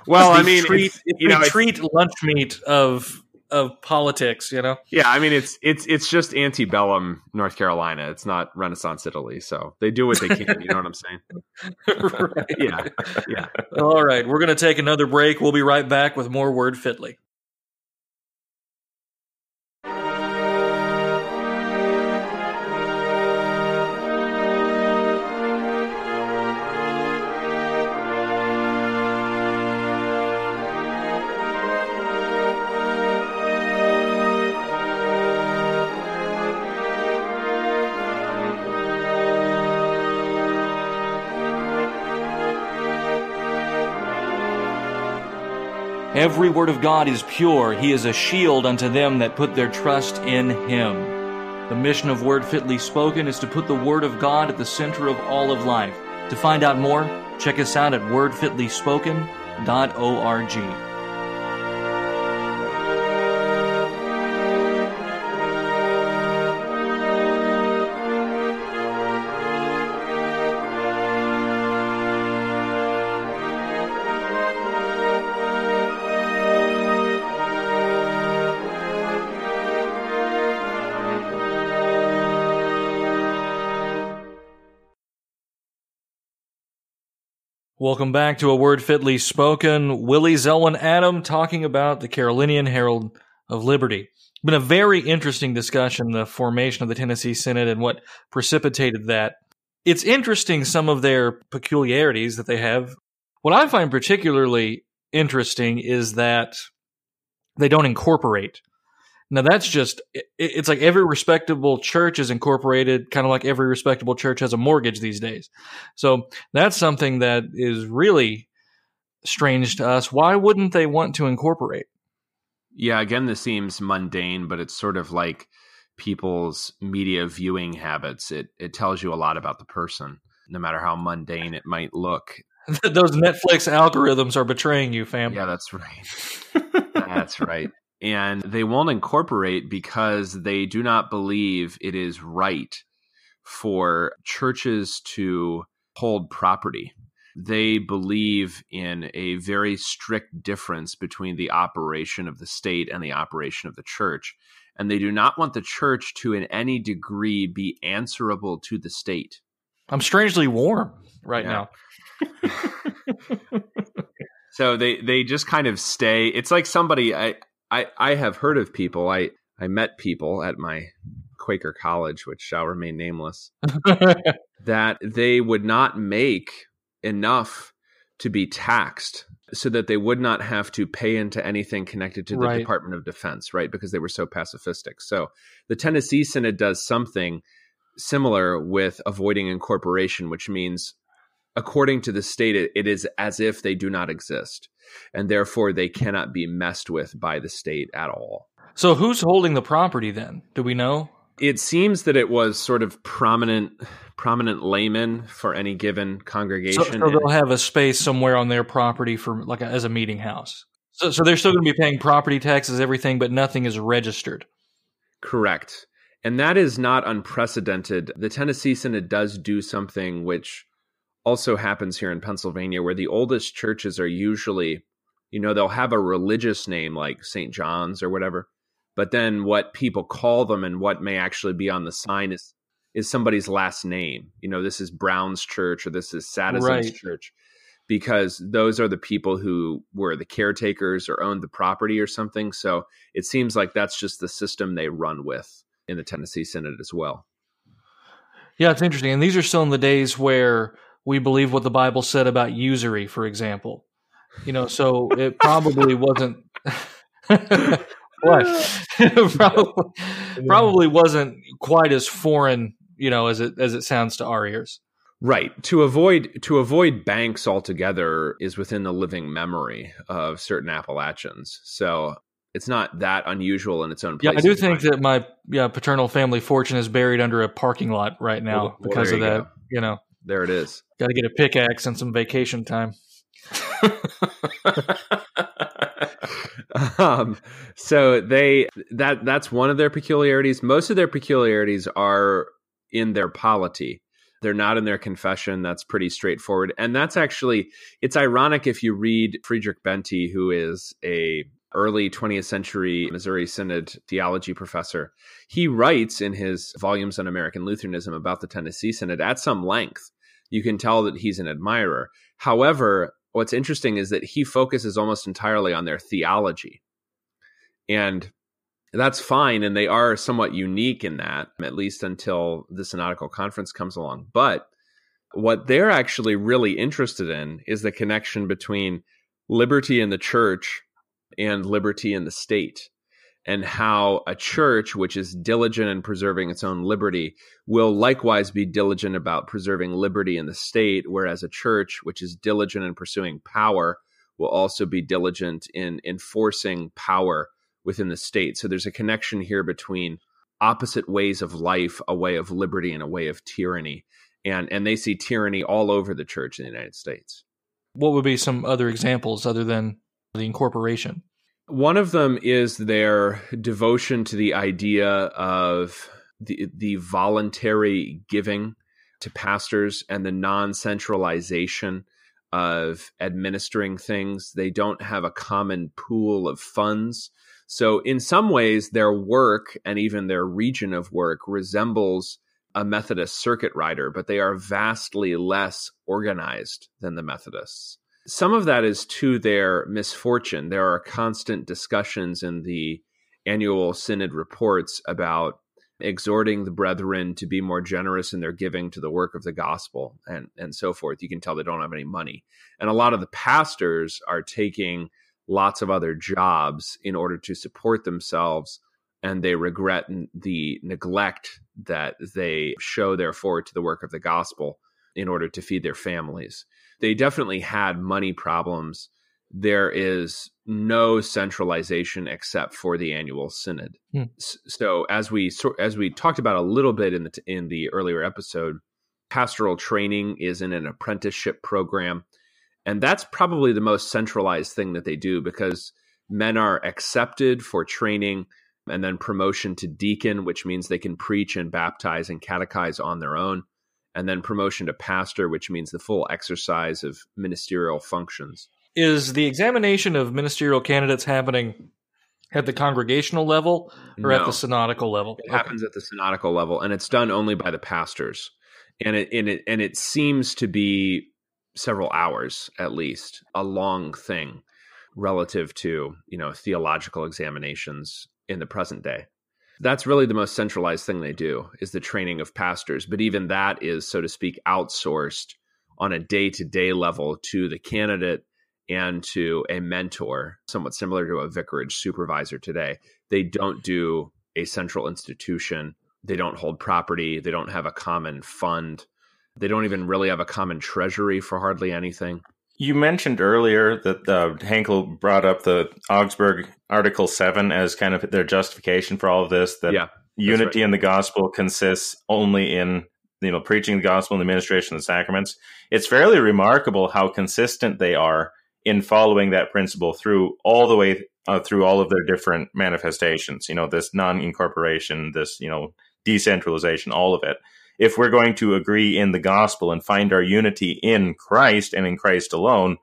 Well, I mean, treat, it's, you know, treat lunch meat of of politics, you know. Yeah, I mean, it's it's it's just antebellum North Carolina. It's not Renaissance Italy, so they do what they can. You know what I'm saying? Right. Yeah, yeah. All right, we're going to take another break. We'll be right back with more Word Fitly. Every word of God is pure. He is a shield unto them that put their trust in Him. The mission of Word Fitly Spoken is to put the Word of God at the center of all of life. To find out more, check us out at word fitly spoken dot org. Welcome back to A Word Fitly Spoken. Willie, Zelwyn, Adam talking about the Carolinian Herald of Liberty. It's been a very interesting discussion, the formation of the Tennessee Synod and what precipitated that. It's interesting some of their peculiarities that they have. What I find particularly interesting is that they don't incorporate. Now that's just, it's like every respectable church is incorporated, kind of like every respectable church has a mortgage these days. So that's something that is really strange to us. Why wouldn't they want to incorporate? Yeah, again, this seems mundane, but it's sort of like people's media viewing habits. It it tells you a lot about the person, no matter how mundane it might look. Those Netflix algorithms are betraying you, fam. Yeah, that's right. That's right. And they won't incorporate because they do not believe it is right for churches to hold property. They believe in a very strict difference between the operation of the state and the operation of the church. And they do not want the church to, in any degree, be answerable to the state. I'm strangely warm right yeah. now. So they, they just kind of stay. It's like somebody... I, I, I have heard of people, I, I met people at my Quaker college, which shall remain nameless, that they would not make enough to be taxed so that they would not have to pay into anything connected to the right. Department of Defense, right? Because they were so pacifistic. So the Tennessee Synod does something similar with avoiding incorporation, which means according to the state, it, it is as if they do not exist. And therefore, they cannot be messed with by the state at all. So who's holding the property then? Do we know? It seems that it was sort of prominent prominent laymen for any given congregation. So, so they'll have a space somewhere on their property for like a, as a meeting house. So, so they're still going to be paying property taxes, everything, but nothing is registered. Correct. And that is not unprecedented. The Tennessee Synod does do something which... also happens here in Pennsylvania, where the oldest churches are usually, you know, they'll have a religious name like Saint John's or whatever, but then what people call them and what may actually be on the sign is is somebody's last name. You know, this is Brown's Church or this is Sadison's right. Church, because those are the people who were the caretakers or owned the property or something. So it seems like that's just the system they run with in the Tennessee Synod as well. Yeah, it's interesting. And these are still in the days where we believe what the Bible said about usury, for example. You know, so it probably wasn't what? probably, probably wasn't quite as foreign, you know, as it as it sounds to our ears. Right. To avoid to avoid banks altogether is within the living memory of certain Appalachians. So it's not that unusual in its own place. Yeah, I do think that my yeah, paternal family fortune is buried under a parking lot right now well, because well, of that, you, you know. There it is. Got to get a pickaxe and some vacation time. um, so they that that's one of their peculiarities. Most of their peculiarities are in their polity. They're not in their confession. That's pretty straightforward. And that's actually, it's ironic if you read Friedrich Bente, who is a early twentieth century Missouri Synod theology professor. He writes in his volumes on American Lutheranism about the Tennessee Synod at some length. You can tell that he's an admirer. However, what's interesting is that he focuses almost entirely on their theology. And that's fine, and they are somewhat unique in that, at least until the Synodical Conference comes along. But what they're actually really interested in is the connection between liberty and the church and liberty in the state, and how a church which is diligent in preserving its own liberty will likewise be diligent about preserving liberty in the state, whereas a church which is diligent in pursuing power will also be diligent in enforcing power within the state. So there's a connection here between opposite ways of life, a way of liberty and a way of tyranny. And and they see tyranny all over the church in the United States. What would be some other examples other than the incorporation? One of them is their devotion to the idea of the, the voluntary giving to pastors and the non-centralization of administering things. They don't have a common pool of funds. So in some ways, their work and even their region of work resembles a Methodist circuit rider, but they are vastly less organized than the Methodists. Some of that is to their misfortune. There are constant discussions in the annual synod reports about exhorting the brethren to be more generous in their giving to the work of the gospel and, and so forth. You can tell they don't have any money. And a lot of the pastors are taking lots of other jobs in order to support themselves, and they regret the neglect that they show, therefore, to the work of the gospel in order to feed their families. They definitely had money problems. There is no centralization except for the annual synod. Hmm. So as we as we talked about a little bit in the in the earlier episode, pastoral training is in an apprenticeship program, and that's probably the most centralized thing that they do, because men are accepted for training and then promotion to deacon, which means they can preach and baptize and catechize on their own, and then promotion to pastor, which means the full exercise of ministerial functions. Is the examination of ministerial candidates happening at the congregational level or no, at the synodical level? It okay. happens at the synodical level, and it's done only by the pastors. And it, and it and it seems to be several hours, at least, a long thing relative to, you know, theological examinations in the present day. That's really the most centralized thing they do, is the training of pastors. But even that is, so to speak, outsourced on a day-to-day level to the candidate and to a mentor, somewhat similar to a vicarage supervisor today. They don't do a central institution. They don't hold property. They don't have a common fund. They don't even really have a common treasury for hardly anything. You mentioned earlier that uh, Henkel brought up the Augsburg Article seven as kind of their justification for all of this, that yeah, unity right. in the gospel consists only in, you know, preaching the gospel and the administration of the sacraments. It's fairly remarkable how consistent they are in following that principle through all the way uh, through all of their different manifestations, you know, this non-incorporation, this, you know, decentralization, all of it. If we're going to agree in the gospel and find our unity in Christ and in Christ alone,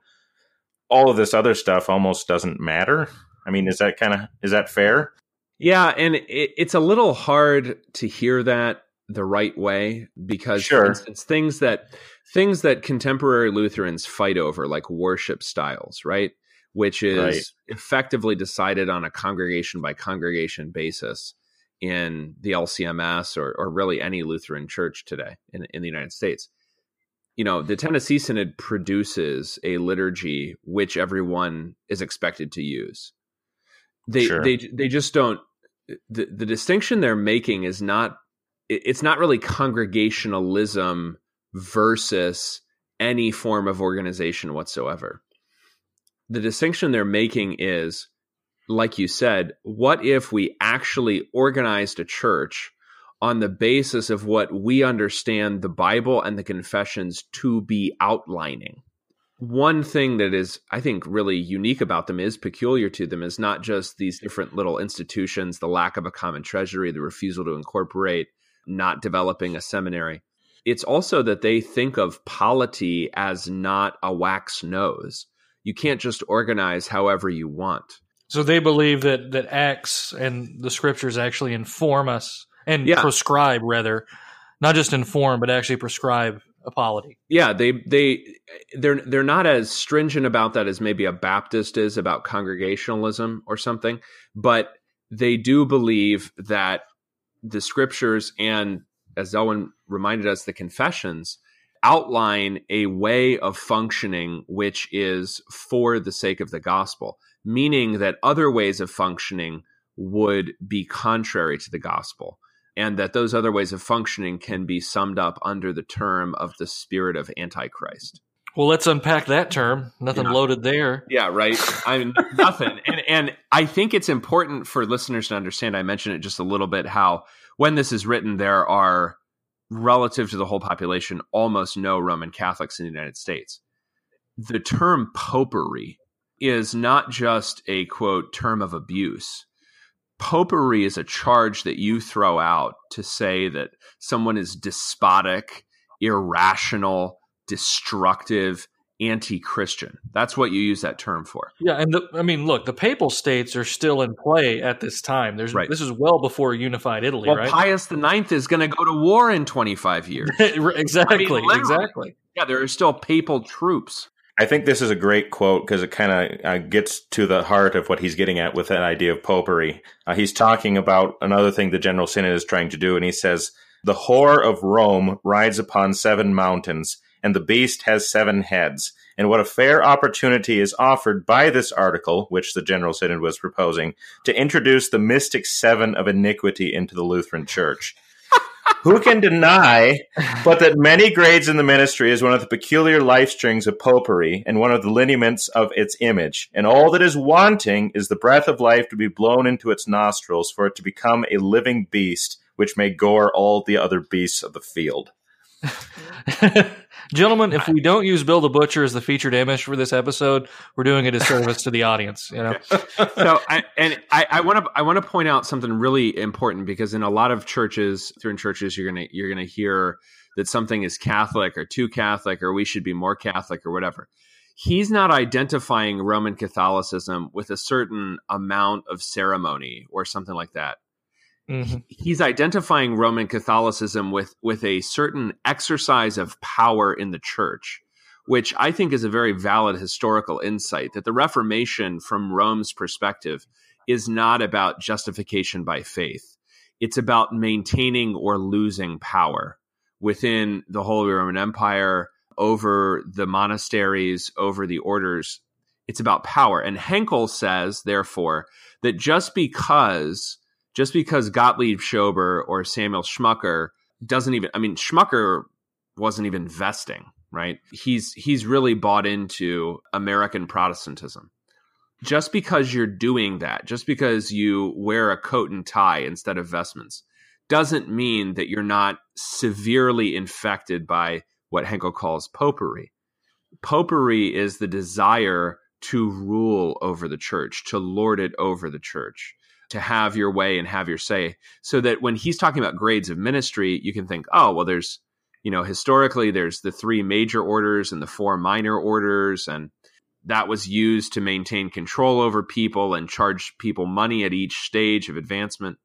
all of this other stuff almost doesn't matter. I mean, is that kind of, is that fair? Yeah. And it, it's a little hard to hear that the right way, because sure. for instance, things that, things that contemporary Lutherans fight over, like worship styles, right? Which is right. effectively decided on a congregation by congregation basis in the L C M S or, or really any Lutheran church today in, in the United States. You know, the Tennessee Synod produces a liturgy which everyone is expected to use. They sure. they they just don't, the, the distinction they're making is not, it's not really congregationalism versus any form of organization whatsoever. The distinction they're making is, like you said, what if we actually organized a church on the basis of what we understand the Bible and the confessions to be outlining? One thing that is, I think, really unique about them, is peculiar to them, is not just these different little institutions, the lack of a common treasury, the refusal to incorporate, not developing a seminary. It's also that they think of polity as not a wax nose. You can't just organize however you want. So they believe that, that Acts and the Scriptures actually inform us and yeah. prescribe, rather, not just inform, but actually prescribe a polity. Yeah, they they they're they're not as stringent about that as maybe a Baptist is about congregationalism or something, but they do believe that the Scriptures and, as Zelwyn reminded us, the confessions outline a way of functioning which is for the sake of the gospel, meaning that other ways of functioning would be contrary to the gospel, and that those other ways of functioning can be summed up under the term of the spirit of Antichrist. Well, let's unpack that term. Nothing yeah. loaded there. Yeah, right. I mean, nothing. And and I think it's important for listeners to understand, I mentioned it just a little bit, how when this is written, there are, relative to the whole population, almost no Roman Catholics in the United States. The term popery is not just a, quote, term of abuse. Popery is a charge that you throw out to say that someone is despotic, irrational, destructive, anti-Christian. That's what you use that term for. Yeah, and the, I mean, look, the Papal States are still in play at this time. There's right. This is well before unified Italy, well, right? Pius the Ninth is going to go to war in twenty-five years. Exactly, I mean, exactly. Yeah, there are still papal troops. I think this is a great quote because it kind of uh, gets to the heart of what he's getting at with that idea of popery. Uh, he's talking about another thing the General Synod is trying to do, and he says, "The whore of Rome rides upon seven mountains, and the beast has seven heads. And what a fair opportunity is offered by this article," which the General Synod was proposing, "to introduce the mystic seven of iniquity into the Lutheran Church. Who can deny but that many grades in the ministry is one of the peculiar life strings of popery and one of the lineaments of its image? And all that is wanting is the breath of life to be blown into its nostrils for it to become a living beast, which may gore all the other beasts of the field." Gentlemen, if we don't use Bill the Butcher as the featured image for this episode, we're doing a disservice to the audience. You know. So, I, and I want to I want to point out something really important, because in a lot of churches, Lutheran churches, you're gonna you're gonna hear that something is Catholic or too Catholic or we should be more Catholic or whatever. He's not identifying Roman Catholicism with a certain amount of ceremony or something like that. Mm-hmm. He's identifying Roman Catholicism with, with a certain exercise of power in the church, which I think is a very valid historical insight, that the Reformation from Rome's perspective is not about justification by faith. It's about maintaining or losing power within the Holy Roman Empire, over the monasteries, over the orders. It's about power. And Henkel says, therefore, that just because... Just because Gottlieb Schober or Samuel Schmucker doesn't even, I mean, Schmucker wasn't even vesting, right? He's he's really bought into American Protestantism. Just because you're doing that, just because you wear a coat and tie instead of vestments, doesn't mean that you're not severely infected by what Henkel calls popery. Popery is the desire to rule over the church, to lord it over the church, to have your way and have your say, so that when he's talking about grades of ministry, you can think, oh, well, there's, you know, historically there's the three major orders and the four minor orders, and that was used to maintain control over people and charge people money at each stage of advancement.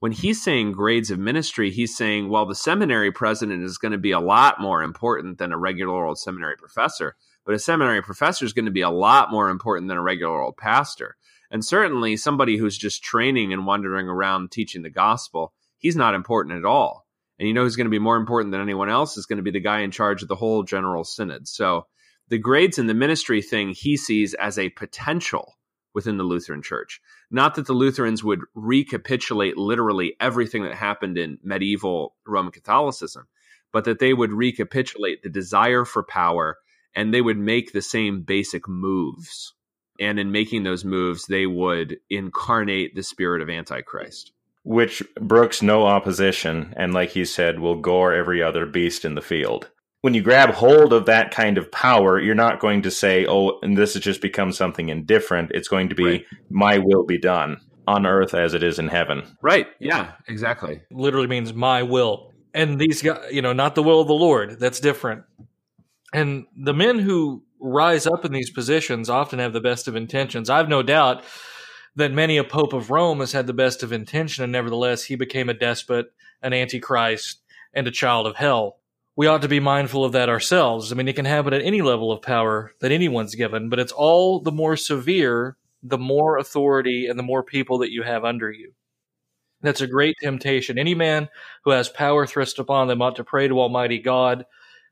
When he's saying grades of ministry, he's saying, well, the seminary president is going to be a lot more important than a regular old seminary professor, but a seminary professor is going to be a lot more important than a regular old pastor. And certainly somebody who's just training and wandering around teaching the gospel, he's not important at all. And you know who's going to be more important than anyone else is going to be the guy in charge of the whole General Synod. So the grades in the ministry thing he sees as a potential within the Lutheran Church. Not that the Lutherans would recapitulate literally everything that happened in medieval Roman Catholicism, but that they would recapitulate the desire for power, and they would make the same basic moves. And in making those moves, they would incarnate the spirit of Antichrist, which brooks no opposition, and like you said, will gore every other beast in the field. When you grab hold of that kind of power, you're not going to say, oh, and this has just become something indifferent. It's going to be, right, my will be done on earth as it is in heaven. Right. Yeah, exactly. Literally means my will. And these guys, you know, not the will of the Lord. That's different. And the men who rise up in these positions often have the best of intentions. I've no doubt that many a Pope of Rome has had the best of intention, and nevertheless, he became a despot, an antichrist, and a child of hell. We ought to be mindful of that ourselves. I mean, it can happen at any level of power that anyone's given, but it's all the more severe the more authority and the more people that you have under you. That's a great temptation. Any man who has power thrust upon them ought to pray to Almighty God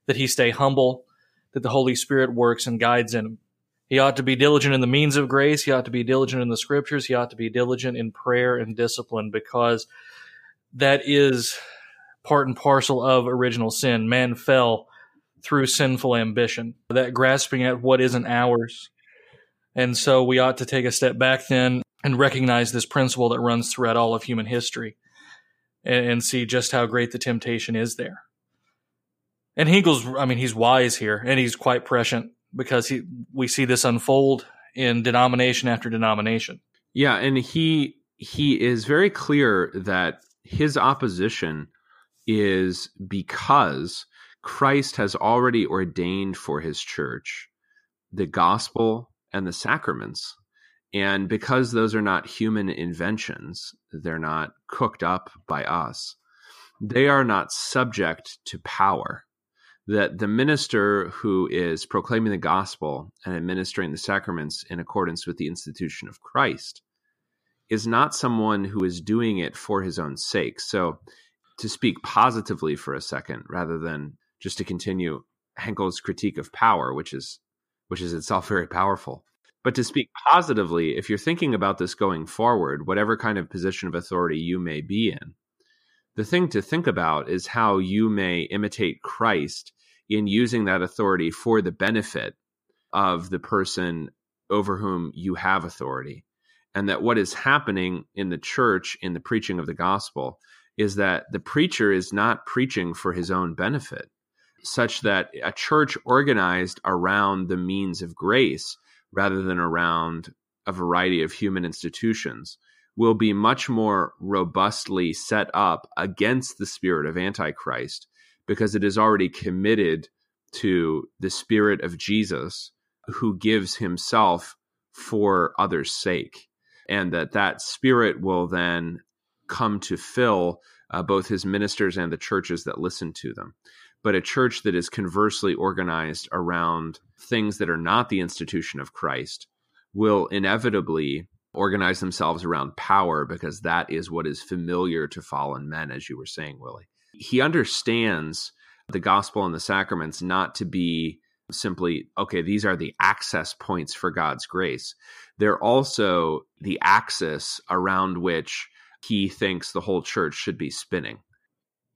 that he stay humble, that the Holy Spirit works and guides in him. He ought to be diligent in the means of grace. He ought to be diligent in the scriptures. He ought to be diligent in prayer and discipline, because that is part and parcel of original sin. Man fell. through sinful ambition, that grasping at what isn't ours. And so we ought to take a step back then and recognize this principle that runs throughout all of human history and, and see just how great the temptation is there. And Henkel's, I mean, he's wise here, and he's quite prescient, because he, we see this unfold in denomination after denomination. Yeah, and he he is very clear that his opposition is because Christ has already ordained for his church the gospel and the sacraments. And because those are not human inventions, they're not cooked up by us, they are not subject to power. That the minister who is proclaiming the gospel and administering the sacraments in accordance with the institution of Christ is not someone who is doing it for his own sake. So to speak positively for a second, rather than just to continue Henkel's critique of power, which is which is itself very powerful. But to speak positively, if you're thinking about this going forward, whatever kind of position of authority you may be in, the thing to think about is how you may imitate Christ in using that authority for the benefit of the person over whom you have authority. And that what is happening in the church in the preaching of the gospel is that the preacher is not preaching for his own benefit, such that a church organized around the means of grace rather than around a variety of human institutions will be much more robustly set up against the spirit of Antichrist, because it is already committed to the spirit of Jesus, who gives himself for others' sake, and that that spirit will then come to fill uh, both his ministers and the churches that listen to them. But a church that is conversely organized around things that are not the institution of Christ will inevitably organize themselves around power, because that is what is familiar to fallen men, as you were saying, Willie. He understands the gospel and the sacraments not to be simply, okay, these are the access points for God's grace. They're also the axis around which he thinks the whole church should be spinning.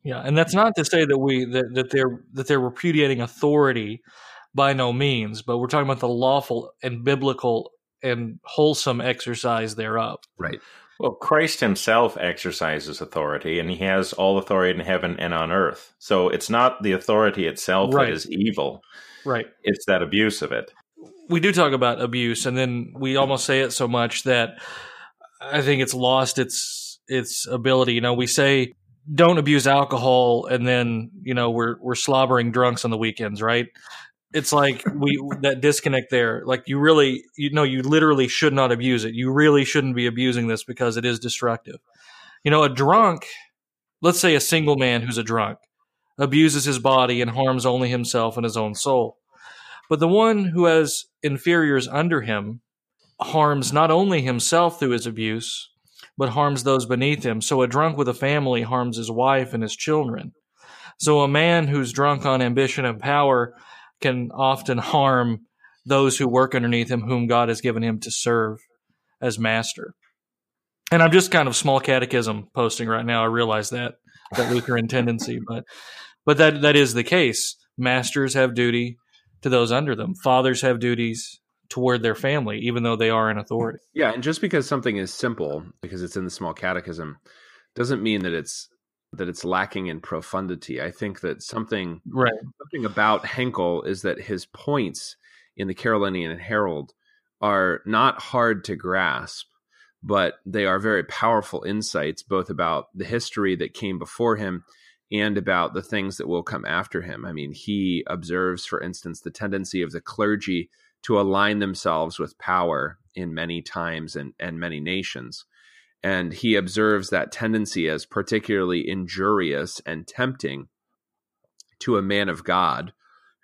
Yeah, and that's not to say that we that, that they're that they're repudiating authority, by no means, but we're talking about the lawful and biblical and wholesome exercise thereof. Right. Well, Christ himself exercises authority, and he has all authority in heaven and on earth. So it's not the authority itself right. that is evil. Right. It's that abuse of it. We do talk about abuse, and then we almost say it so much that I think it's lost its its ability. You know, we say, don't abuse alcohol, and then, you know, we're we're slobbering drunks on the weekends, right? It's like we that disconnect there. Like, you really, you know, you literally should not abuse it. You really shouldn't be abusing this, because it is destructive. You know, a drunk, let's say a single man who's a drunk, abuses his body and harms only himself and his own soul. But the one who has inferiors under him harms not only himself through his abuse, but harms those beneath him. So a drunk with a family harms his wife and his children. So a man who's drunk on ambition and power can often harm those who work underneath him, whom God has given him to serve as master. And I'm just kind of small catechism posting right now. I realize that, that Lutheran tendency, but but that that is the case. Masters have duty to those under them. Fathers have duties toward their family, even though they are in authority. Yeah, and just because something is simple, because it's in the small catechism, doesn't mean that it's that it's lacking in profundity. I think that something, right. something about Henkel is that his points in the Carolinian Herald are not hard to grasp, but they are very powerful insights, both about the history that came before him and about the things that will come after him. I mean, he observes, for instance, the tendency of the clergy to align themselves with power in many times and, and many nations. And he observes that tendency as particularly injurious and tempting to a man of God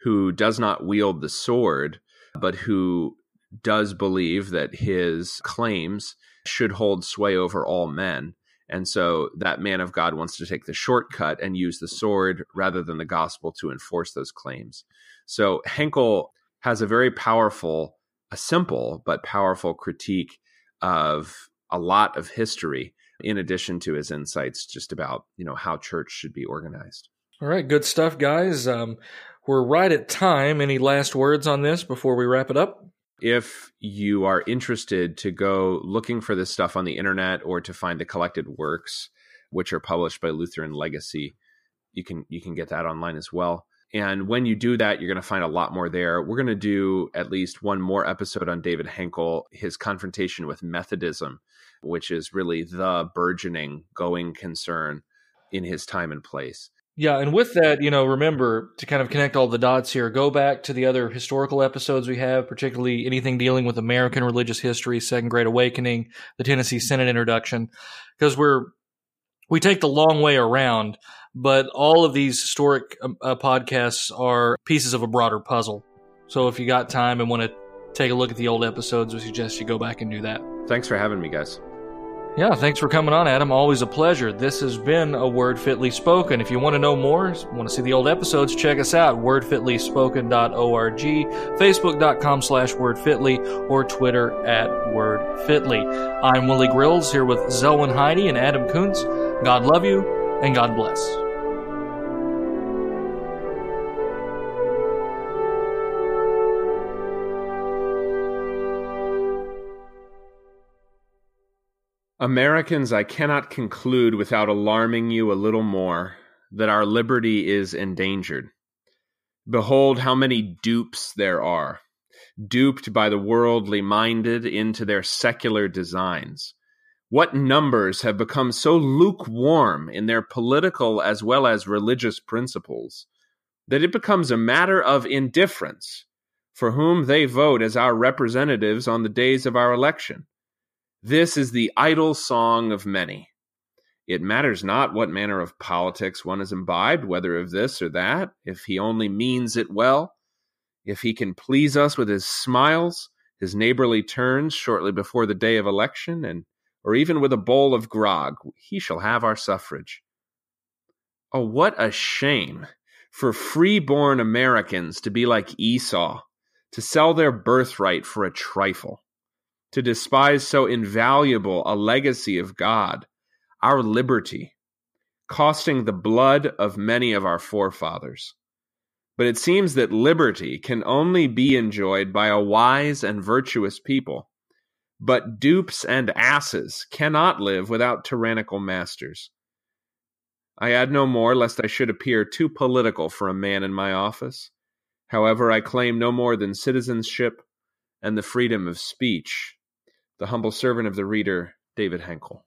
who does not wield the sword, but who does believe that his claims should hold sway over all men. And so that man of God wants to take the shortcut and use the sword rather than the gospel to enforce those claims. So Henkel has a very powerful, a simple but powerful critique of a lot of history, in addition to his insights just about, you know, how church should be organized. All right, good stuff, guys. Um, We're right at time. Any last words on this before we wrap it up? If you are interested to go looking for this stuff on the internet or to find the collected works, which are published by Lutheran Legacy, you can you can get that online as well. And when you do that, you're going to find a lot more there. We're going to do at least one more episode on David Henkel, his confrontation with Methodism, which is really the burgeoning going concern in his time and place. Yeah, and with that, you know, remember to kind of connect all the dots here, go back to the other historical episodes we have, particularly anything dealing with American religious history, Second Great Awakening, the Tennessee Synod introduction, because we're we take the long way around, but all of these historic uh, podcasts are pieces of a broader puzzle. So if you got time and want to take a look at the old episodes, we suggest you go back and do that. Thanks for having me, guys. Yeah, thanks for coming on, Adam. Always a pleasure. This has been A Word Fitly Spoken. If you want to know more, want to see the old episodes, check us out, word fitly spoken dot org, facebook.com slash wordfitly, or Twitter at wordfitly. I'm Willie Grills here with Zelwyn Heide and Adam Koontz. God love you, and God bless. Americans, I cannot conclude without alarming you a little more that our liberty is endangered. Behold how many dupes there are, duped by the worldly minded into their secular designs. What numbers have become so lukewarm in their political as well as religious principles that it becomes a matter of indifference for whom they vote as our representatives on the days of our election. This is the idle song of many. It matters not what manner of politics one has imbibed, whether of this or that, if he only means it well, if he can please us with his smiles, his neighborly turns shortly before the day of election, and or even with a bowl of grog, he shall have our suffrage. Oh, what a shame for free-born Americans to be like Esau, to sell their birthright for a trifle, to despise so invaluable a legacy of God, our liberty, costing the blood of many of our forefathers. But it seems that liberty can only be enjoyed by a wise and virtuous people, but dupes and asses cannot live without tyrannical masters. I add no more, lest I should appear too political for a man in my office. However, I claim no more than citizenship and the freedom of speech. The humble servant of the reader, David Henkel.